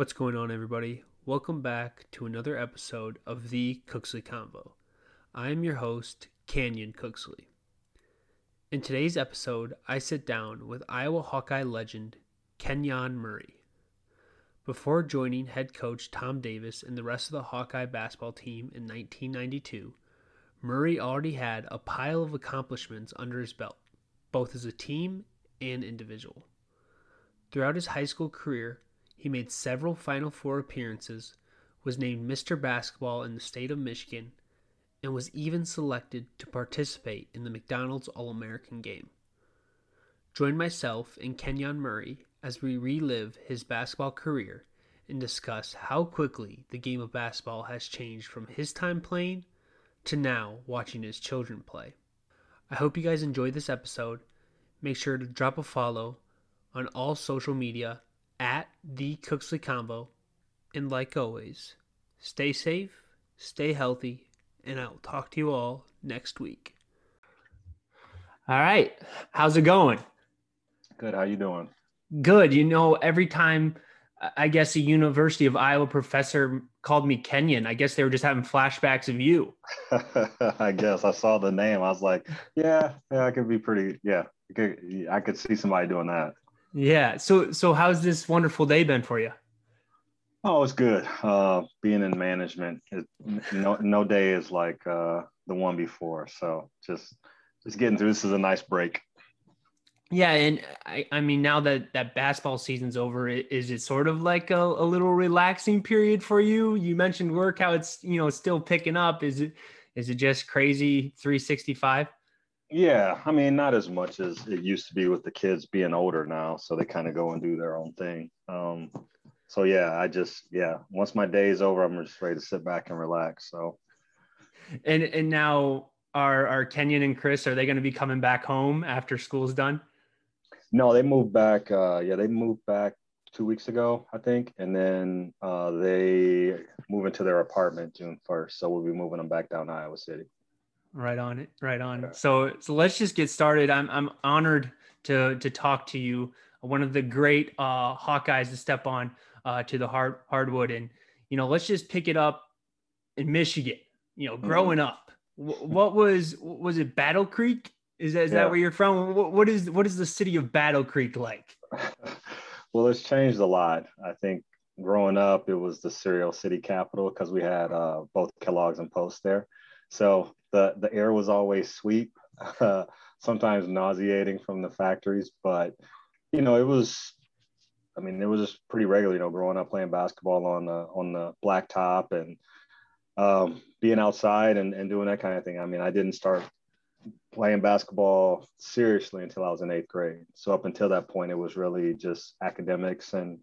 What's going on, everybody? Welcome back to another episode of the Cooksley Convo. I am your host, Kenyon Cooksley. In today's episode, I sit down with Iowa Hawkeye legend Kenyon Murray. Before joining head coach Tom Davis and the rest of the Hawkeye basketball team in 1992, Murray already had a pile of accomplishments under his belt, both as a team and individual. Throughout his high school career, he made several Final Four appearances, was named Mr. Basketball in the state of Michigan, and was even selected to participate in the McDonald's All-American Game. Join myself and Kenyon Murray as we relive his basketball career and discuss how quickly the game of basketball has changed from his time playing to now watching his children play. I hope you guys enjoyed this episode. Make sure to drop a follow on all social media at The Cooksley Convo, and like always, stay safe, stay healthy, and I'll talk to you all next week. All right, how's it going? Good, how you doing? Good. You know, every time, I guess, a University of Iowa professor called me Kenyon, I guess they were just having flashbacks of you. I guess I saw the name. I was like, yeah, I could be pretty. Yeah, I could see somebody doing that. Yeah. So how's this wonderful day been for you? Oh, it's good. Being in management, no day is like the one before. So just getting through. This is a nice break. Yeah, and I mean, now that basketball season's over, is it sort of like a little relaxing period for you? You mentioned work, how it's still picking up. Is it just crazy 365? Yeah, I mean, not as much as it used to be with the kids being older now, so they kind of go and do their own thing. So yeah, once my day is over, I'm just ready to sit back and relax. So, and now are Kenyon and Chris, are they going to be coming back home after school's done? No, they moved back. They moved back 2 weeks ago, I think, and then they move into their apartment June 1st. So we'll be moving them back down to Iowa City. Right on. Okay. So let's just get started. I'm honored to talk to you, one of the great Hawkeyes to step on to the hardwood, and let's just pick it up in Michigan. Growing up, what was it Battle Creek? Is that where you're from? What is the city of Battle Creek like? Well, it's changed a lot. I think growing up, it was the cereal city capital because we had both Kellogg's and Post there. So the air was always sweet, sometimes nauseating from the factories, but it was just pretty regular, growing up playing basketball on the blacktop and being outside and doing that kind of thing. I mean, I didn't start playing basketball seriously until I was in 8th grade. So up until that point, it was really just academics, and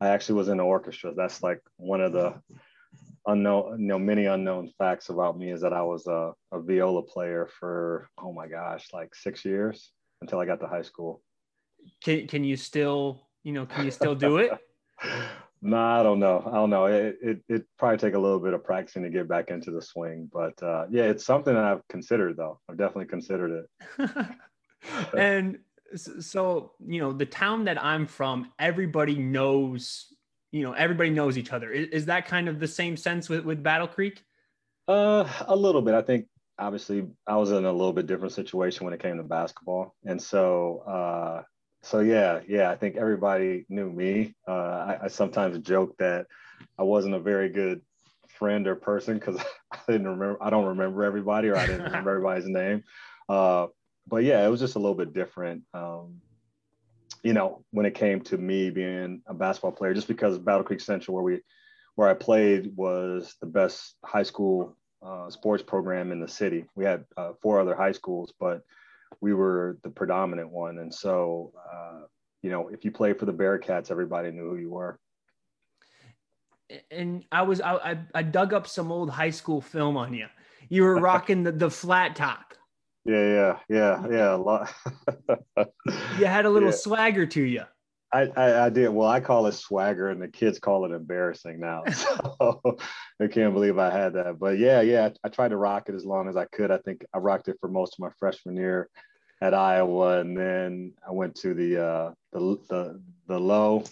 I actually was in the orchestra. That's like one of the unknown, many unknown facts about me, is that I was a viola player for, oh my gosh, like 6 years until I got to high school. Can you still do it? Nah, I don't know. It probably take a little bit of practicing to get back into the swing, but it's something that I've considered though. I've definitely considered it. And so, the town that I'm from, everybody knows each other. Is that kind of the same sense with Battle Creek? A little bit. I think obviously I was in a little bit different situation when it came to basketball. And so yeah, I think everybody knew me. I sometimes joke that I wasn't a very good friend or person because I don't remember everybody, or I didn't remember everybody's name. But yeah, it was just a little bit different. When it came to me being a basketball player, just because Battle Creek Central, where I played, was the best high school sports program in the city. We had 4 other high schools, but we were the predominant one. And so, if you played for the Bearcats, everybody knew who you were. And I dug up some old high school film on you. You were rocking the flat top. Yeah. A lot. You had a little swagger to you. I did. Well, I call it swagger, and the kids call it embarrassing now. So I can't believe I had that. But yeah, I tried to rock it as long as I could. I think I rocked it for most of my freshman year at Iowa, and then I went to the low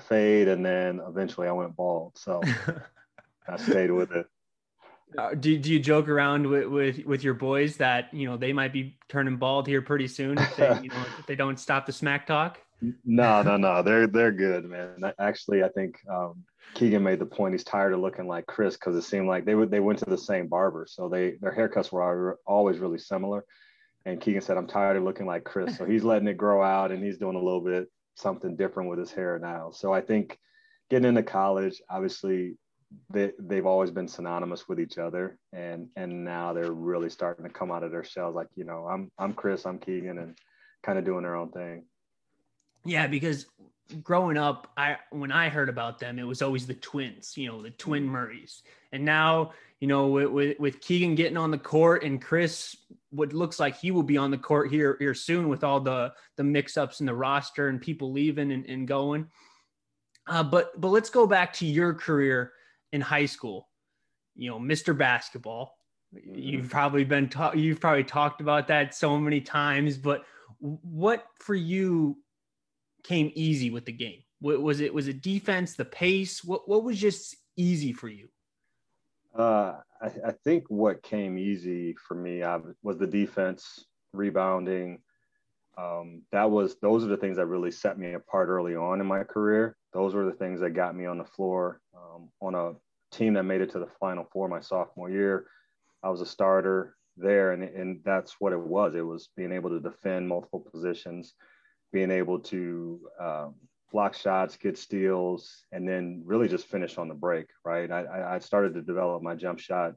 fade, and then eventually I went bald. So I stayed with it. Do you joke around with your boys that, you know, they might be turning bald here pretty soon if they, you know, if they don't stop the smack talk? No. They're good, man. Actually, I think Keegan made the point. He's tired of looking like Chris because it seemed like they went to the same barber, so their haircuts were always really similar. And Keegan said, "I'm tired of looking like Chris," so he's letting it grow out, and he's doing a little bit something different with his hair now. So I think getting into college, obviously, they've always been synonymous with each other, and now they're really starting to come out of their shells. Like, you know, I'm Chris, I'm Keegan, and kind of doing their own thing. Yeah, because growing up, when I heard about them, it was always the twins, you know, the twin Murrays. And now, you know, with Keegan getting on the court and Chris, what looks like he will be on the court here soon with all the mix-ups in the roster and people leaving and going. But let's go back to your career in high school. You know, Mr. Basketball, you've probably talked about that so many times, but what for you came easy with the game? Was it defense, the pace? What was just easy for you? I think what came easy for me was the defense, rebounding. Those are the things that really set me apart early on in my career. Those were the things that got me on the floor. On a team that made it to the Final Four my sophomore year, I was a starter there, and that's what it was. It was being able to defend multiple positions, being able to block shots, get steals, and then really just finish on the break, right? I started to develop my jump shot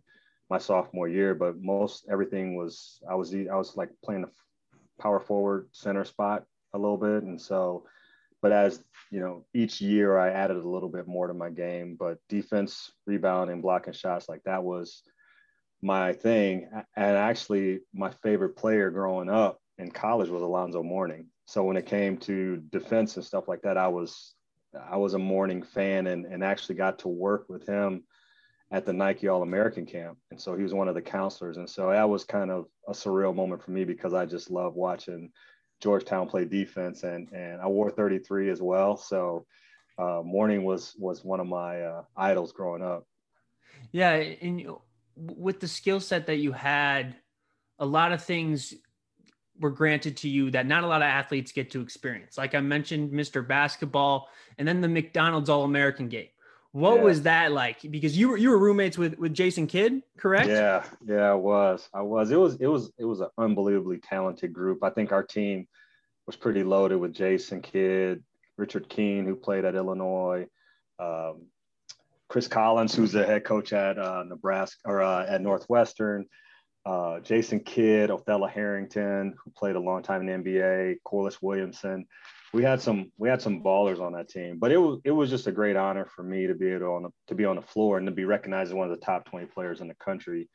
my sophomore year, but most everything was, I was like playing the power forward center spot a little bit. And so, but as, you know, each year I added a little bit more to my game, but defense, rebound, and blocking shots, like that was my thing. And actually my favorite player growing up in college was Alonzo Mourning. So when it came to defense and stuff like that, I was a Mourning fan, and actually got to work with him at the Nike All-American camp. And so he was one of the counselors. And so that was kind of a surreal moment for me because I just love watching Georgetown play defense, and I wore 33 as well. So Mourning was one of my idols growing up. Yeah. And with the skill set that you had, a lot of things were granted to you that not a lot of athletes get to experience. Like I mentioned, Mr. Basketball, and then the McDonald's All-American game. What was that like? Because you were roommates with Jason Kidd, correct? Yeah, I was. It was an unbelievably talented group. I think our team was pretty loaded with Jason Kidd, Richard Keene, who played at Illinois, Chris Collins, who's the head coach at Nebraska or at Northwestern. Jason Kidd, Othella Harrington, who played a long time in the NBA, Corliss Williamson. We had some ballers on that team, but it was just a great honor for me to be able to be on the floor and to be recognized as one of the top 20 players in the country.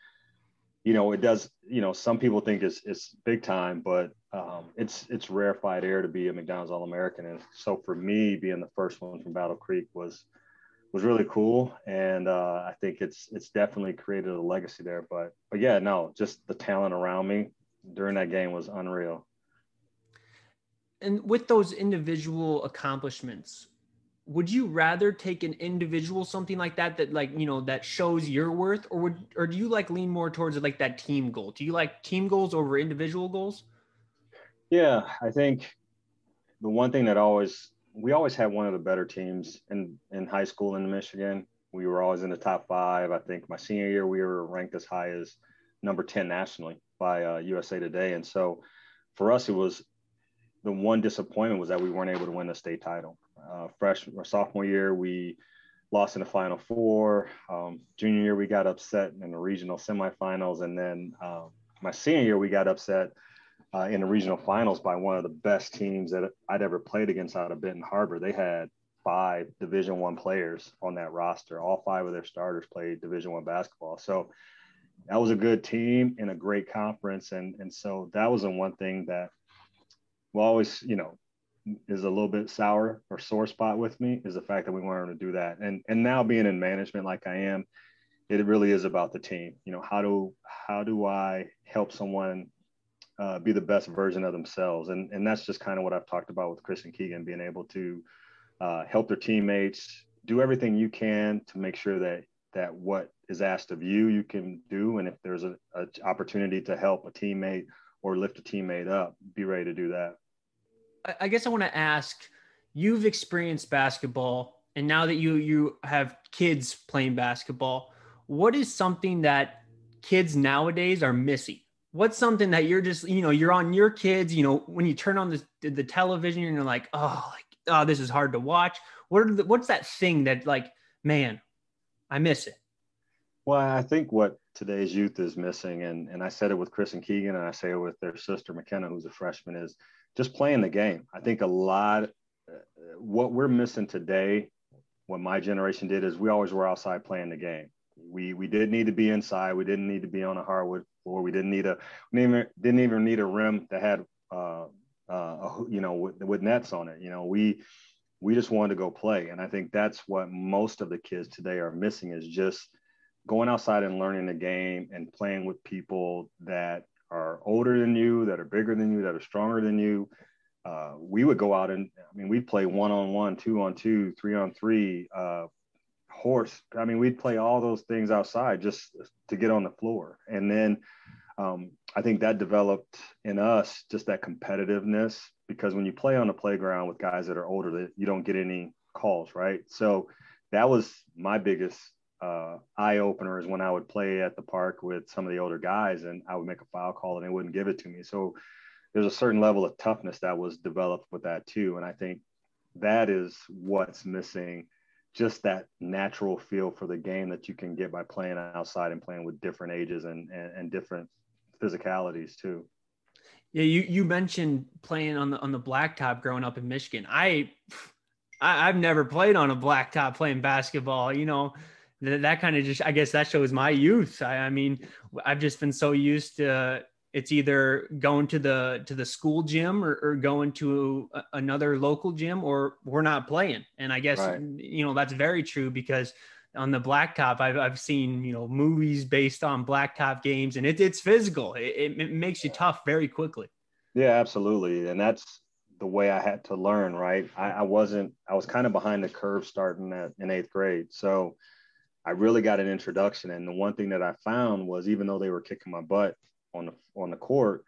You know, it does. You know, some people think it's big time, but it's rarefied air to be a McDonald's All-American. And so for me, being the first one from Battle Creek was really cool, and I think it's definitely created a legacy there. But yeah, no, just the talent around me during that game was unreal. And with those individual accomplishments, would you rather take an individual something like that like, you know, that shows your worth, or do you like lean more towards like that team goal? Do you like team goals over individual goals? Yeah, I think the one thing that we always had one of the better teams in high school in Michigan. We were always in the top five. I think my senior year, we were ranked as high as number 10 nationally by USA Today. And so for us, it was the one disappointment was that we weren't able to win a state title. Sophomore year, we lost in the Final Four. Junior year, we got upset in the regional semifinals. And then my senior year, we got upset in the regional finals by one of the best teams that I'd ever played against out of Benton Harbor. They had 5 Division I players on that roster. All 5 of their starters played Division I basketball. So that was a good team in a great conference. And so that was the one thing that will always, you know, is a little bit sour or sore spot with me, is the fact that we weren't able to do that. And now being in management like I am, it really is about the team. You know, how do I help someone be the best version of themselves. And that's just kind of what I've talked about with Chris and Keegan, being able to help their teammates, do everything you can to make sure that what is asked of you, you can do. And if there's an opportunity to help a teammate or lift a teammate up, be ready to do that. I guess I want to ask, you've experienced basketball, and now that you have kids playing basketball, what is something that kids nowadays are missing? What's something that you're just, you're on your kids, when you turn on the television and you're like, oh, this is hard to watch. What's that thing that man, I miss it? Well, I think what today's youth is missing, and I said it with Chris and Keegan, and I say it with their sister, McKenna, who's a freshman, is just playing the game. I think what we're missing today, what my generation did, is we always were outside playing the game. We did need to be inside. We didn't need to be on a hardwood floor. We didn't need even need a rim that had, with nets on it. We just wanted to go play. And I think that's what most of the kids today are missing, is just going outside and learning the game and playing with people that are older than you, that are bigger than you, that are stronger than you. We would go out and, we'd play 1-on-1, 2-on-2, 3-on-3, horse. We'd play all those things outside just to get on the floor. And then I think that developed in us just that competitiveness, because when you play on the playground with guys that are older, you don't get any calls, right? So that was my biggest eye-opener, is when I would play at the park with some of the older guys and I would make a foul call and they wouldn't give it to me. So there's a certain level of toughness that was developed with that too. And I think that is what's missing, just that natural feel for the game that you can get by playing outside and playing with different ages and different physicalities too. Yeah, you mentioned playing on the blacktop growing up in Michigan. I've never played on a blacktop playing basketball. That kind of just, I guess that shows my youth. I've just been so used to it's either going to the school gym or going to another local gym, or we're not playing. And I guess, right. That's very true, because on the blacktop, I've seen, movies based on blacktop games, and it's physical. It makes you tough very quickly. Yeah, absolutely. And that's the way I had to learn, right? I was kind of behind the curve starting in 8th grade. So I really got an introduction. And the one thing that I found was, even though they were kicking my butt on the court,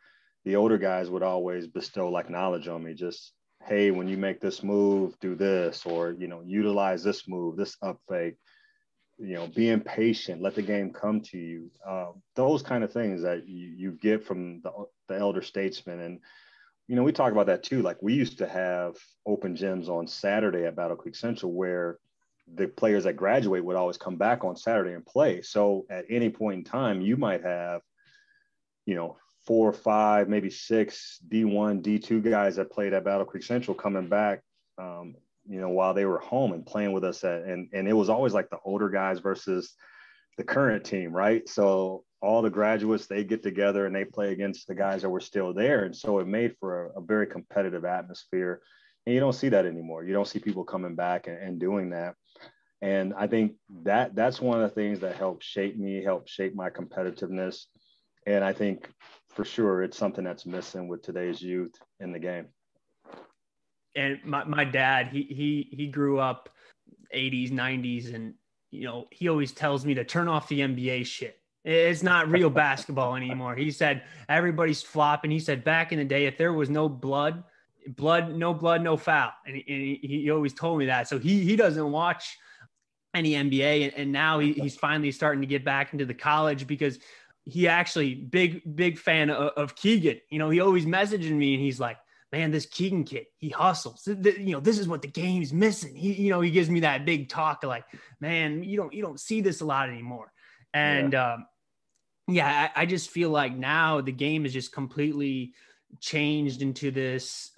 the older guys would always bestow knowledge on me. Just, hey, when you make this move, do this, or, utilize this move, this up fake, being patient, let the game come to you. Those kind of things that you get from the elder statesmen. And, we talk about that too. We used to have open gyms on Saturday at Battle Creek Central, where the players that graduate would always come back on Saturday and play. So at any point in time, you might have, 4 or 5, maybe 6 D1, D2 guys that played at Battle Creek Central coming back, while they were home and playing with us. And it was always the older guys versus the current team, right? So all the graduates, they get together and they play against the guys that were still there. And so it made for a very competitive atmosphere. And you don't see that anymore. You don't see people coming back and doing that. And I think that's one of the things that helped shape me, helped shape my competitiveness. And I think for sure it's something that's missing with today's youth in the game. And my dad, he grew up 80s, 90s, and he always tells me to turn off the NBA shit. It's not real basketball anymore. He said everybody's flopping. He said back in the day, if there was no blood, no foul. And he always told me that. So he doesn't watch any NBA. And now he's finally starting to get back into the college, because he actually big fan of Keegan. He always messaging me and he's like, man, this Keegan kid, he hustles. This is what the game's missing. He gives me that big talk of man, you don't see this a lot anymore. And I just feel now the game is just completely changed into this,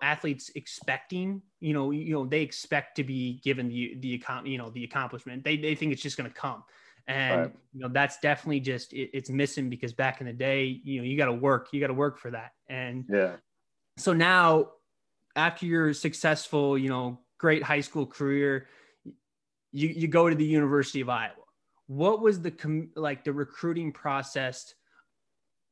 athletes expecting, they expect to be given the accomplishment. They think it's just going to come. And, right. That's definitely just, it's missing, because back in the day, you got to work for that. And so now, after your successful, great high school career, you go to the University of Iowa. What was the recruiting process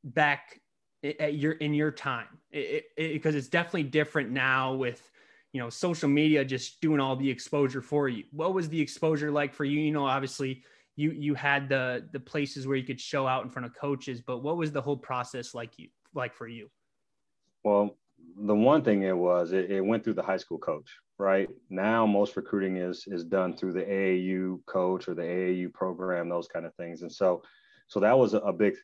back in your time, because it's definitely different now with, you know, social media just doing all the exposure for you. What was the exposure like for you? You know, obviously you had the places where you could show out in front of coaches, but what was the whole process like for you? Well, the one thing it went through the high school coach. Right now, most recruiting is done through the AAU coach or the AAU program, those kind of things. And so that was a big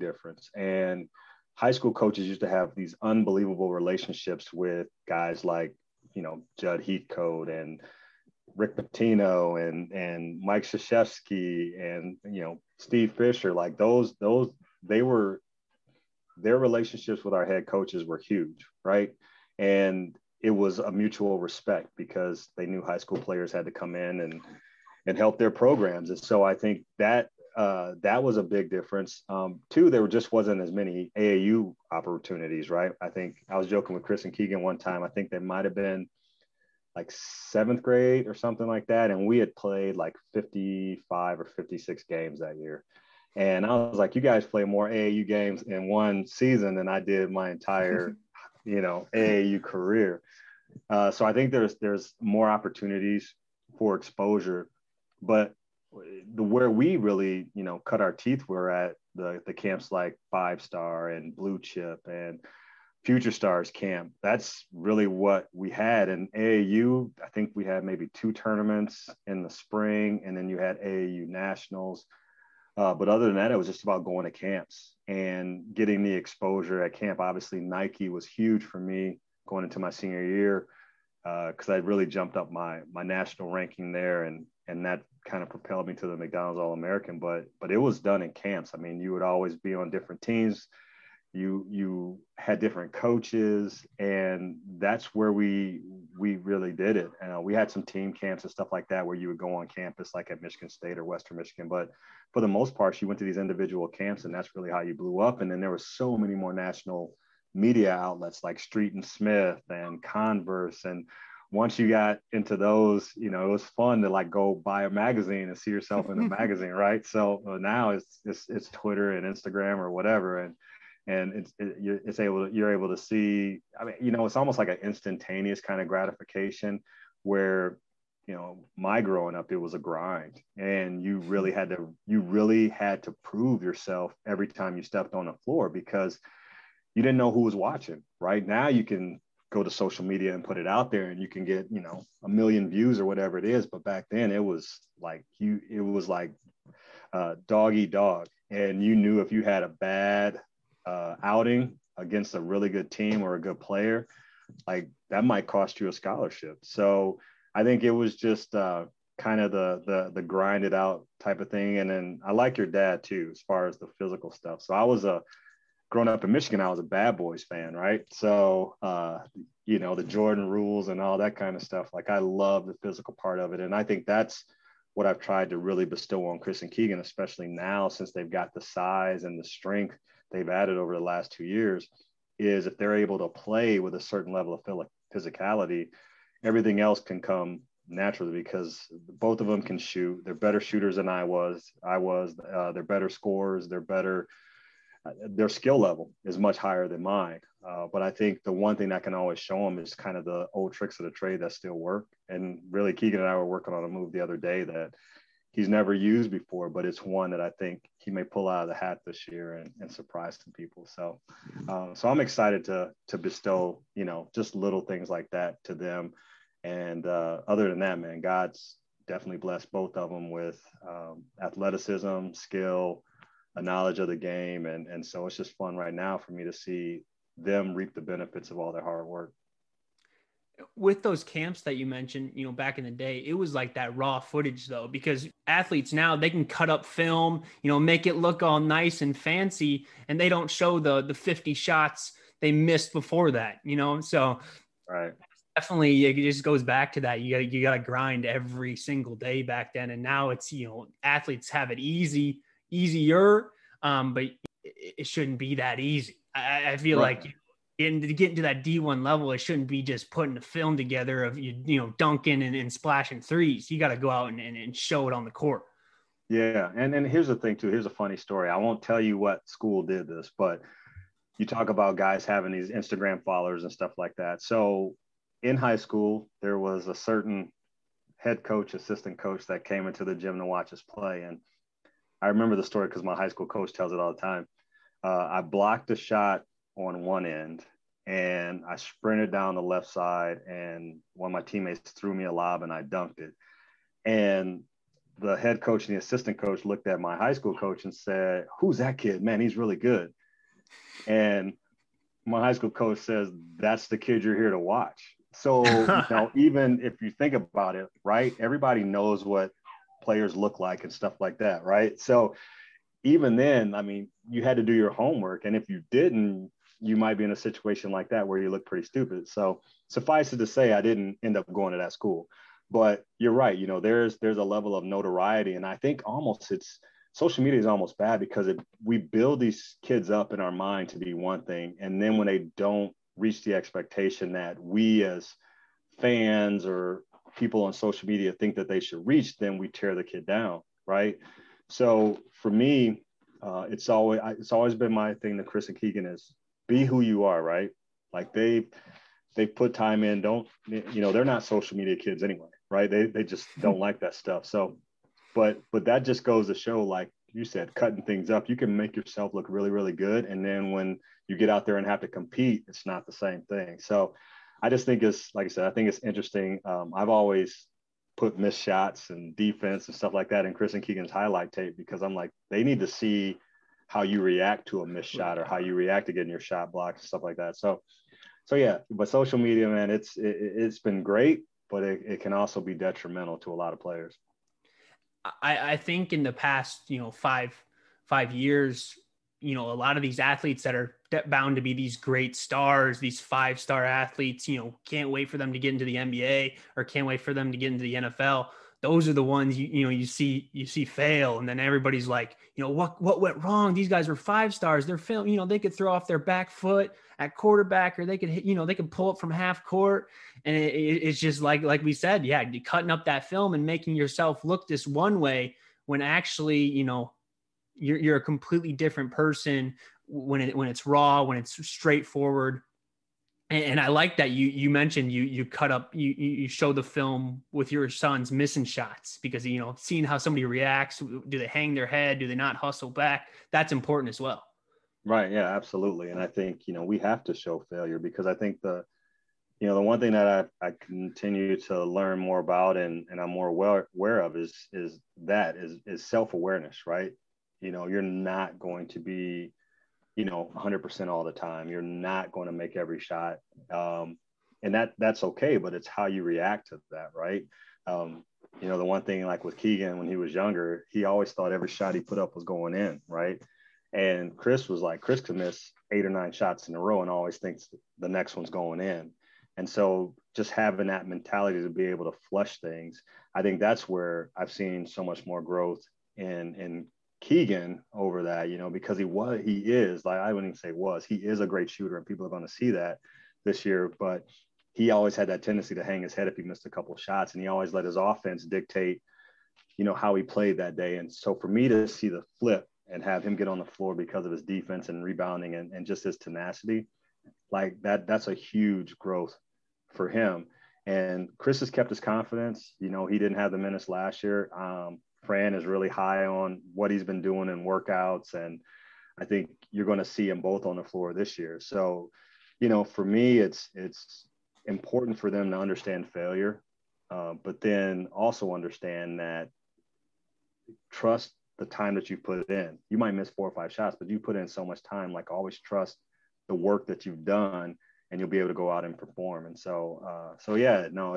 difference. And high school coaches used to have these unbelievable relationships with guys like, you know, Judd Heathcote and Rick Pitino and Mike Krzyzewski and, you know, Steve Fisher. Like those their relationships with our head coaches were huge, right? And it was a mutual respect because they knew high school players had to come in and help their programs. And so I think that was a big difference. Two, there just wasn't as many AAU opportunities, right? I think I was joking with Chris and Keegan one time. I think they might've been like 7th grade or something like that. And we had played like 55 or 56 games that year. And I was like, you guys play more AAU games in one season than I did my entire you know, AAU career. So I think there's more opportunities for exposure, but where we really, you know, cut our teeth were at the camps like Five Star and Blue Chip and Future Stars camp. That's really what we had. And AAU, I think we had maybe 2 tournaments in the spring, and then you had AAU nationals. But other than that, it was just about going to camps and getting the exposure at camp. Obviously, Nike was huge for me going into my senior year because I really jumped up my national ranking there, and that kind of propelled me to the McDonald's All-American. But it was done in camps. I mean, you would always be on different teams. You had different coaches, and that's where we really did it. And we had some team camps and stuff like that where you would go on campus, like at Michigan State or Western Michigan. But for the most part, you went to these individual camps, and that's really how you blew up. And then there were so many more national media outlets like Street and Smith and Converse. And once you got into those, you know, it was fun to like go buy a magazine and see yourself in a magazine, right? So now it's Twitter and Instagram or whatever, and you're able to see. I mean, you know, it's almost like an instantaneous kind of gratification where, you know, my growing up, it was a grind, and you really had to prove yourself every time you stepped on the floor because you didn't know who was watching. Right now, you can go to social media and put it out there, and you can get, you know, 1 million views or whatever it is. But back then, it was like dog eat dog, and you knew if you had a bad outing against a really good team or a good player, like that might cost you a scholarship. So I think it was just kind of the grind it out type of thing. And then I like your dad too, as far as the physical stuff. So I was growing up in Michigan, I was a Bad Boys fan, right? So, you know, the Jordan rules and all that kind of stuff. Like I love the physical part of it. And I think that's what I've tried to really bestow on Chris and Keegan, especially now since they've got the size and the strength they've added over the last 2 years, is if they're able to play with a certain level of physicality, everything else can come naturally because both of them can shoot. They're better shooters than I was. They're better scorers. They're better. Their skill level is much higher than mine. But I think the one thing I can always show them is kind of the old tricks of the trade that still work. And really, Keegan and I were working on a move the other day that he's never used before, but it's one that I think he may pull out of the hat this year and surprise some people. So, so I'm excited to bestow, you know, just little things like that to them. And other than that, man, God's definitely blessed both of them with athleticism, skill, a knowledge of the game. And so it's just fun right now for me to see them reap the benefits of all their hard work. With those camps that you mentioned, you know, back in the day, it was like that raw footage though, because athletes now, they can cut up film, you know, make it look all nice and fancy, and they don't show the 50 shots they missed before that, you know? So right. Definitely it just goes back to that. You gotta grind every single day back then. And now it's, you know, athletes have it easier, but it shouldn't be that easy. I feel right. Like and to get into that D1 level, it shouldn't be just putting the film together of, you know, dunking and splashing threes. You got to go out and show it on the court. Yeah. And here's the thing too. Here's a funny story. I won't tell you what school did this, but you talk about guys having these Instagram followers and stuff like that. So in high school, there was a certain head coach, assistant coach that came into the gym to watch us play. And I remember the story because my high school coach tells it all the time. I blocked a shot on one end and I sprinted down the left side, and one of my teammates threw me a lob and I dunked it. And the head coach and the assistant coach looked at my high school coach and said, "Who's that kid? Man, he's really good." And my high school coach says, "That's the kid you're here to watch." So now, even if you think about it, right, everybody knows what players look like and stuff like that, right? So even then, I mean, you had to do your homework. And if you didn't, you might be in a situation like that where you look pretty stupid. So suffice it to say, I didn't end up going to that school. But you're right, you know, there's a level of notoriety. And I think almost it's social media is almost bad because we build these kids up in our mind to be one thing. And then when they don't reach the expectation that we as fans or people on social media think that they should reach, then we tear the kid down, right? So for me, it's always been my thing to Chris and Keegan is be who you are, right? Like they put time in. Don't, you know, they're not social media kids anyway, right? They just don't like that stuff. So, but that just goes to show, like you said, cutting things up, you can make yourself look really, really good. And then when you get out there and have to compete, it's not the same thing. So I just think it's, like I said, I think it's interesting. I've always put missed shots and defense and stuff like that in Chris and Keegan's highlight tape, because I'm like, they need to see how you react to a missed shot or how you react to getting your shot blocked and stuff like that. So yeah, but social media, man, it's been great, but it can also be detrimental to a lot of players. I think in the past, you know, five years, you know, a lot of these athletes that are bound to be these great stars, these five-star athletes, you know, can't wait for them to get into the NBA or can't wait for them to get into the NFL. Those are the ones, you see fail. And then everybody's like, you know, what went wrong? These guys were five stars. They're failing. You know, they could throw off their back foot at quarterback, or they could hit, you know, they could pull up from half court. And it's just like we said, yeah, cutting up that film and making yourself look this one way when actually, you know, you're a completely different person when it's raw, when it's straightforward. And I like that you mentioned you cut up, you show the film with your sons missing shots, because, you know, seeing how somebody reacts, do they hang their head? Do they not hustle back? That's important as well. Right. Yeah, absolutely. And I think, you know, we have to show failure, because I think the one thing that I continue to learn more about and I'm more well aware of is self-awareness, right? You know, you're not going to be, you know, 100% all the time. You're not going to make every shot. And that's okay, but it's how you react to that, right? You know, the one thing, like with Keegan, when he was younger, he always thought every shot he put up was going in, right? And Chris can miss 8 or 9 shots in a row and always thinks the next one's going in. And so just having that mentality to be able to flush things, I think that's where I've seen so much more growth in Keegan over that, you know, because he is like, I wouldn't even say was, he is a great shooter, and people are going to see that this year, but he always had that tendency to hang his head if he missed a couple of shots, and he always let his offense dictate, you know, how he played that day. And so for me to see the flip and have him get on the floor because of his defense and rebounding and just his tenacity, like that's a huge growth for him. And Chris has kept his confidence. You know, he didn't have the minutes last year. Fran is really high on what he's been doing in workouts, and I think you're going to see them both on the floor this year. So, you know, for me, it's important for them to understand failure, but then also understand that trust the time that you put in. You might miss 4 or 5 shots, but you put in so much time. Like, always trust the work that you've done, and you'll be able to go out and perform. And so,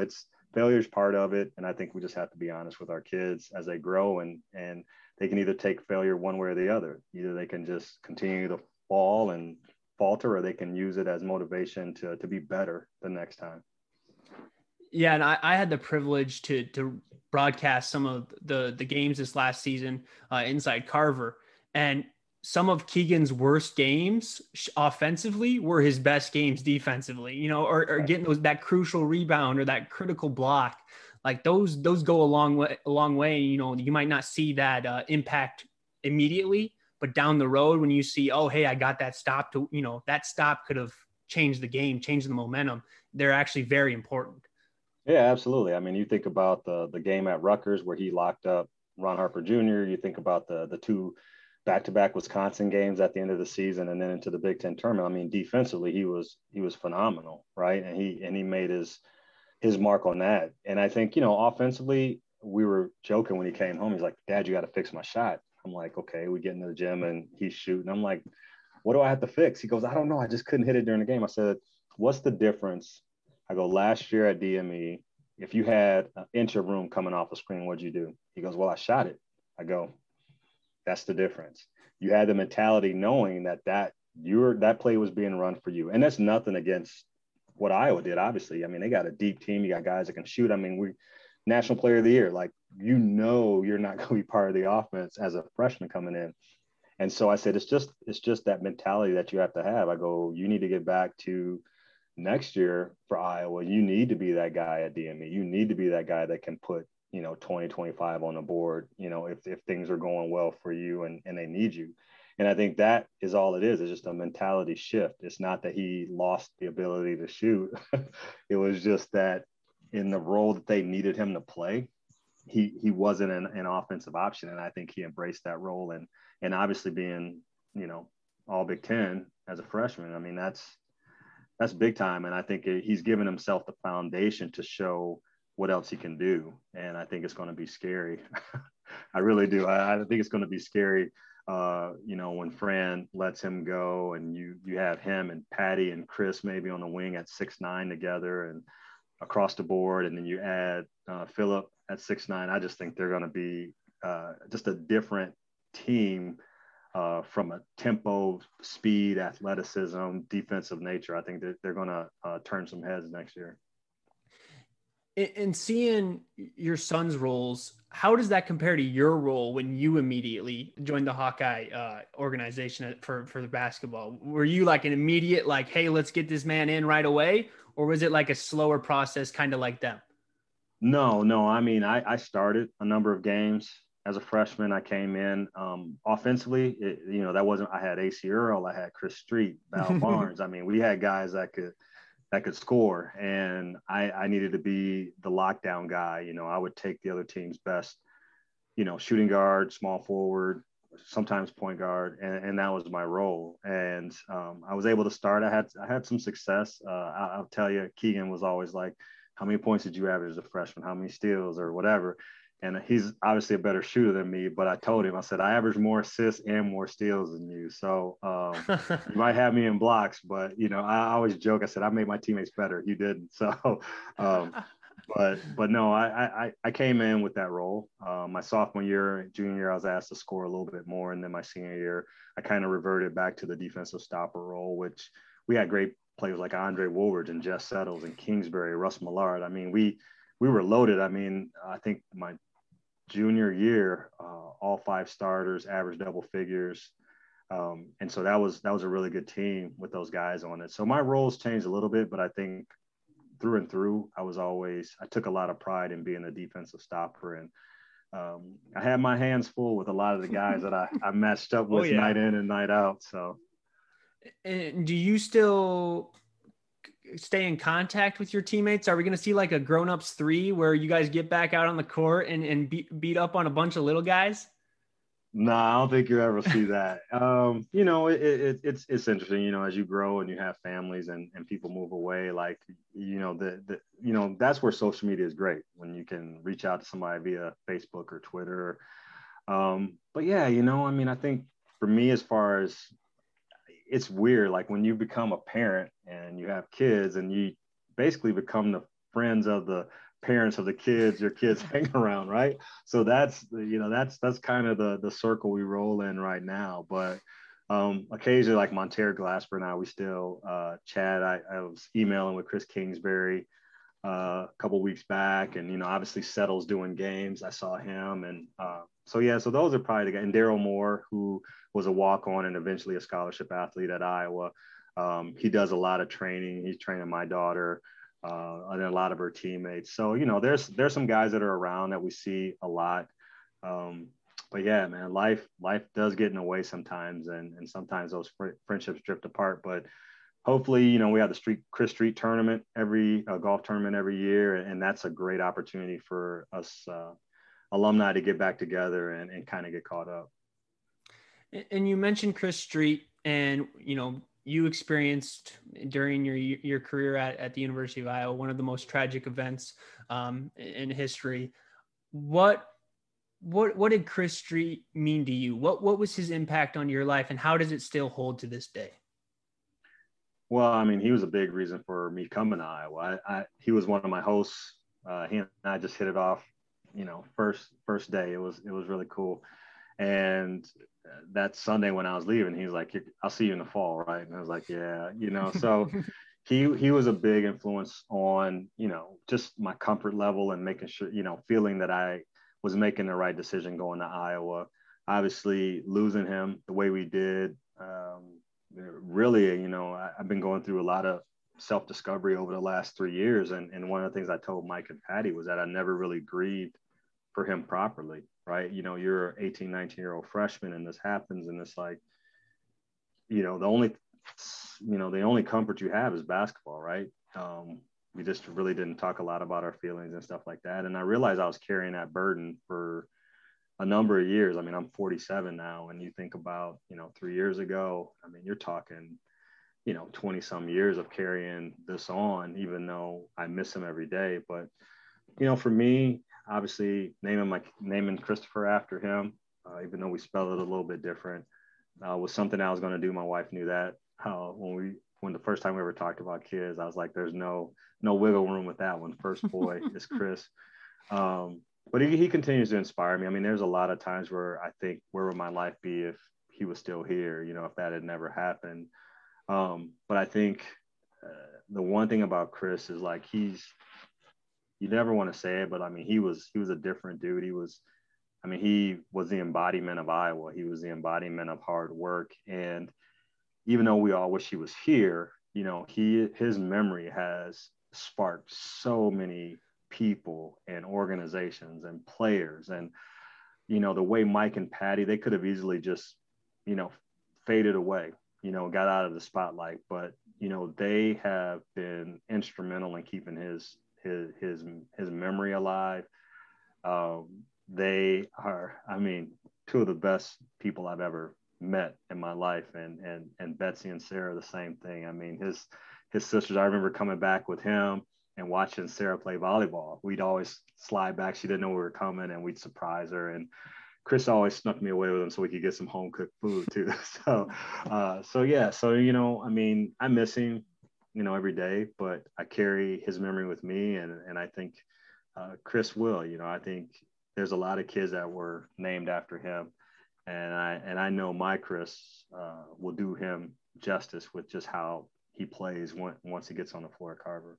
it's failure is part of it. And I think we just have to be honest with our kids as they grow, and they can either take failure one way or the other. Either they can just continue to fall and falter, or they can use it as motivation to be better the next time. Yeah. And I had the privilege to broadcast some of the games this last season inside Carver, and some of Keegan's worst games offensively were his best games defensively, you know, or getting that crucial rebound or that critical block. Like those go a long way. You know, you might not see that impact immediately, But down the road, when you see, oh, hey, I got that stop to, you know, that stop could have changed the game, changed the momentum. They're actually very important. Yeah, absolutely. I mean, you think about the game at Rutgers where he locked up Ron Harper Jr. You think about the two back-to-back Wisconsin games at the end of the season and then into the Big Ten tournament. I mean, defensively, he was phenomenal, right? And he made his mark on that. And I think, you know, offensively, we were joking when he came home. He's like, Dad, you got to fix my shot. I'm like, okay, we get into the gym and he's shooting. I'm like, what do I have to fix? He goes, I don't know. I just couldn't hit it during the game. I said, what's the difference? I go, last year at DME, if you had an inch of room coming off the screen, what'd you do? He goes, well, I shot it. I go, that's the difference. You had the mentality knowing that play was being run for you. And that's nothing against what Iowa did, obviously. I mean, they got a deep team. You got guys that can shoot. I mean, we National Player of the Year, like, you know, you're not going to be part of the offense as a freshman coming in. And so I said, it's just that mentality that you have to have. I go, you need to get back to next year for Iowa. You need to be that guy at DME. You need to be that guy that can put, you know, 20, 25 on the board, you know, if things are going well for you and they need you. And I think that is all it is. It's just a mentality shift. It's not that he lost the ability to shoot. It was just that in the role that they needed him to play, he wasn't an offensive option. And I think he embraced that role. And obviously being, you know, all Big Ten as a freshman, I mean, that's big time. And I think he's given himself the foundation to show what else he can do. And I think it's going to be scary. I really do. I think it's going to be scary. You know, when Fran lets him go and you have him and Patty and Chris maybe on the wing at 6'9" together and across the board. And then you add Phillip at 6'9". I just think they're going to be just a different team from a tempo, speed, athleticism, defensive nature. I think that they're going to turn some heads next year. And seeing your son's roles, how does that compare to your role when you immediately joined the Hawkeye organization for the basketball? Were you like an immediate, like, hey, let's get this man in right away? Or was it like a slower process, kind of like them? No. I mean, I started a number of games as a freshman. I came in offensively. I had AC Earl. I had Chris Street, Val Barnes. I mean, we had guys that could score. And I needed to be the lockdown guy. You know, I would take the other team's best, you know, shooting guard, small forward, sometimes point guard. And that was my role. And I was able to start. I had some success. I'll tell you, Keegan was always like, how many points did you average as a freshman? How many steals or whatever? And he's obviously a better shooter than me, but I told him, I said, I average more assists and more steals than you. So you might have me in blocks, but, you know, I always joke. I said, I made my teammates better. You didn't. So, but no, I came in with that role. My sophomore year, junior year, I was asked to score a little bit more. And then my senior year, I kind of reverted back to the defensive stopper role, which we had great players like Andre Woolridge and Jess Settles and Kingsbury, Russ Millard. I mean, we were loaded. I mean, I think my junior year, all five starters, average double figures. And so that was a really good team with those guys on it. So my roles changed a little bit, but I think through and through, I took a lot of pride in being a defensive stopper. And I had my hands full with a lot of the guys that I matched up with night in and night out. So. And do you still stay in contact with your teammates? Are we going to see like a grown-ups 3 where you guys get back out on the court and beat up on a bunch of little guys? No, I don't think you ever see that. You know, it's interesting, you know, as you grow and you have families and people move away, like, you know, you know, that's where social media is great, when you can reach out to somebody via Facebook or Twitter. But yeah, you know, I mean, I think for me, as far as, it's weird, like when you become a parent and you have kids and you basically become the friends of the parents of the kids your kids hang around, right? So that's, you know, that's kind of the circle we roll in right now. But occasionally, like Monterey Glasper and I, we still chat. I was emailing with Chris Kingsbury a couple weeks back, and, you know, obviously Settles doing games, I saw him. And so those are probably the guys. And Daryl Moore, who was a walk-on and eventually a scholarship athlete at Iowa. He does a lot of training. He's training my daughter and a lot of her teammates. So, you know, there's some guys that are around that we see a lot. But yeah, man, life does get in the way sometimes, and sometimes those friendships drift apart. But hopefully, you know, we have the Chris Street tournament, golf tournament every year, and that's a great opportunity for us alumni to get back together and kind of get caught up. And you mentioned Chris Street, and you know, you experienced during your career at the University of Iowa one of the most tragic events in history. What did Chris Street mean to you? What was his impact on your life, and how does it still hold to this day? Well, I mean, he was a big reason for me coming to Iowa. He was one of my hosts. He and I just hit it off, you know, first day. It was really cool. And that Sunday when I was leaving, he was like, "I'll see you in the fall, right?" And I was like, "Yeah, you know." So he was a big influence on, you know, just my comfort level and making sure, you know, feeling that I was making the right decision going to Iowa. Obviously, losing him the way we did, really, you know, I've been going through a lot of self-discovery over the last 3 years. And one of the things I told Mike and Patty was that I never really grieved for him properly, right? You know, you're an 18, 19-year-old freshman, and this happens, and it's like, you know, the only comfort you have is basketball, right? We just really didn't talk a lot about our feelings and stuff like that. And I realized I was carrying that burden for a number of years. I mean, I'm 47 now, and you think about, you know, 3 years ago, I mean, you're talking, you know, 20 some years of carrying this on, even though I miss him every day. But, you know, for me, obviously naming Christopher after him, even though we spell it a little bit different, was something I was going to do. My wife knew that when the first time we ever talked about kids, I was like, there's no wiggle room with that one. First boy is Chris. But he continues to inspire me. I mean, there's a lot of times where I think, where would my life be if he was still here, you know, if that had never happened. But I think the one thing about Chris is, like, you never want to say it, but I mean, he was a different dude. He was the embodiment of Iowa. He was the embodiment of hard work. And even though we all wish he was here, you know, his memory has sparked so many people and organizations and players. And, you know, the way Mike and Patty, they could have easily just, you know, faded away, you know, got out of the spotlight, but, you know, they have been instrumental in keeping his memory alive. They are, I mean, two of the best people I've ever met in my life, and Betsy and Sarah, the same thing. I mean, his sisters, I remember coming back with him and watching Sarah play volleyball. We'd always slide back. She didn't know we were coming, and we'd surprise her. And Chris always snuck me away with him so we could get some home cooked food too. So yeah. So, you know, I mean, I miss him, you know, every day, but I carry his memory with me. And I think Chris will, you know, I think there's a lot of kids that were named after him, and I know my Chris will do him justice with just how he plays once he gets on the floor at Carver.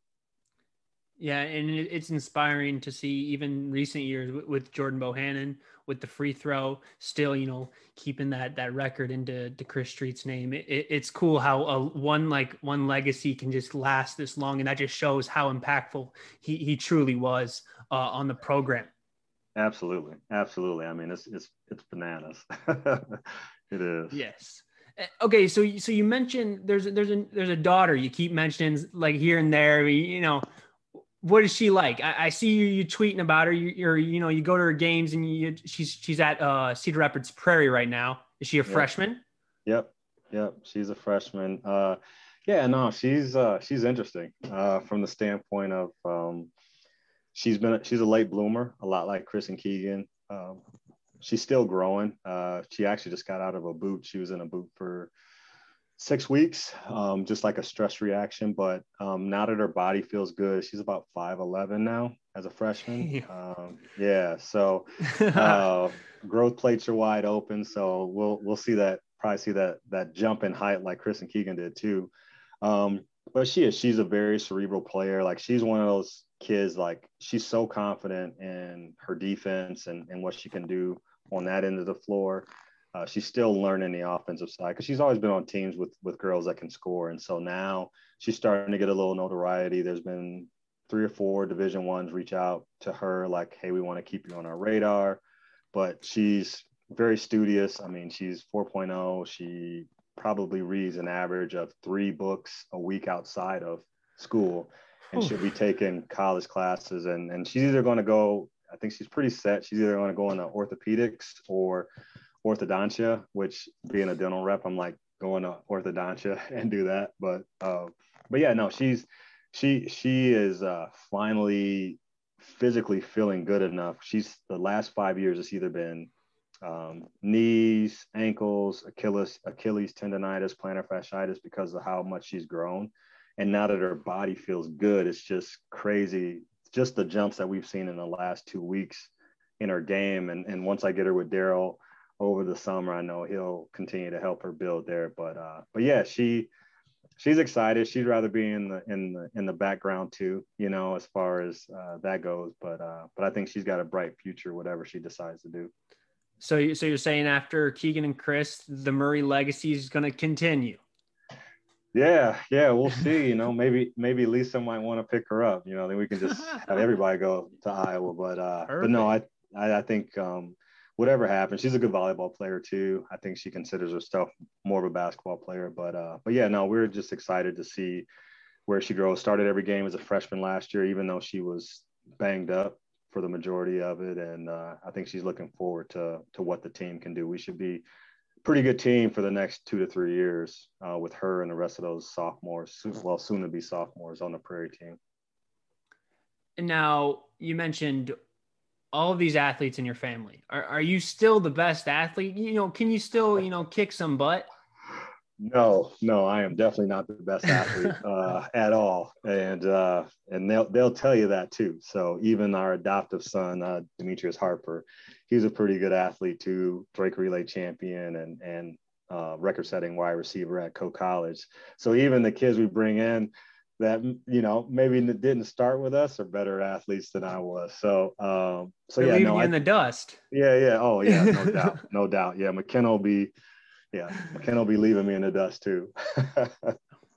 Yeah. And it's inspiring to see even recent years with Jordan Bohannon, with the free throw, still, you know, keeping that record into Chris Street's name. It's cool how one legacy can just last this long. And that just shows how impactful he truly was on the program. Absolutely. Absolutely. I mean, it's bananas. It is. Yes. Okay. So you mentioned there's a daughter you keep mentioning, like, here and there, you know. What is she like? I see you tweeting about her. You're, you know, you go to her games, and she's at Cedar Rapids Prairie right now. Is she a freshman? Yep. She's a freshman. She's interesting from the standpoint of she's a late bloomer, a lot like Chris and Keegan. She's still growing. She actually just got out of a boot. She was in a boot for 6 weeks, just like a stress reaction. But now that her body feels good, she's about 5'11" now as a freshman. So growth plates are wide open. So we'll see that, probably see that jump in height like Chris and Keegan did too. But she's a very cerebral player. Like, she's one of those kids, like, she's so confident in her defense and what she can do on that end of the floor. She's still learning the offensive side, because she's always been on teams with girls that can score. And so now she's starting to get a little notoriety. There's been 3 or 4 Division Is reach out to her, like, hey, we want to keep you on our radar. But she's very studious. I mean, she's 4.0. She probably reads an average of 3 books a week outside of school, and she'll be taking college classes. And she's either going to go, I think she's pretty set. She's either going to go into orthopedics or orthodontia, which being a dental rep, I'm like going to orthodontia and do that. But yeah, no, she is finally physically feeling good enough. She's the last 5 years, it's either been knees, ankles, Achilles tendonitis, plantar fasciitis, because of how much she's grown. And now that her body feels good, it's just crazy. Just the jumps that we've seen in the last 2 weeks in her game. And once I get her with Daryl over the summer, I know he'll continue to help her build there. But yeah, she's excited. She'd rather be in the background too, you know, as far as that goes. But I think she's got a bright future, whatever she decides to do. So you're saying after Keegan and Chris, the Murray legacy is going to continue? Yeah, we'll see. You know, maybe Lisa might want to pick her up. You know, then we can just have everybody go to Iowa. But no, I think whatever happens, she's a good volleyball player too. I think she considers herself more of a basketball player. But yeah, no, we're just excited to see where she grows. Started every game as a freshman last year, even though she was banged up for the majority of it. And I think she's looking forward to what the team can do. We should be pretty good team for the next 2 to 3 years with her and the rest of those sophomores, well, soon to be sophomores on the Prairie team. And now you mentioned all of these athletes in your family. Are you still the best athlete? You know, can you still, you know, kick some butt? No, I am definitely not the best athlete at all. And they'll tell you that too. So even our adoptive son, Demetrius Harper, he's a pretty good athlete too, Drake Relay champion and record-setting wide receiver at Coe College. So even the kids we bring in that, you know, maybe didn't start with us are better athletes than I was. So yeah, no, in the dust. Yeah. Oh yeah, no doubt, no doubt. Yeah, McKenna will be leaving me in the dust too.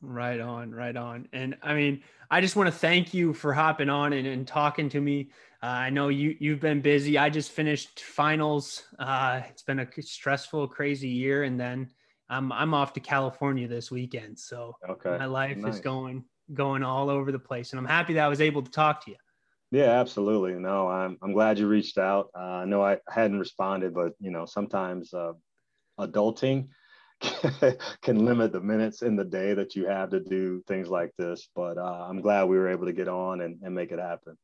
Right on. And I mean, I just want to thank you for hopping on and talking to me. I know you've been busy. I just finished finals. It's been a stressful, crazy year. And then I'm off to California this weekend. So my life is going all over the place. And I'm happy that I was able to talk to you. Yeah, absolutely. No, I'm glad you reached out. I know I hadn't responded, but you know, sometimes, adulting can limit the minutes in the day that you have to do things like this, but I'm glad we were able to get on and make it happen.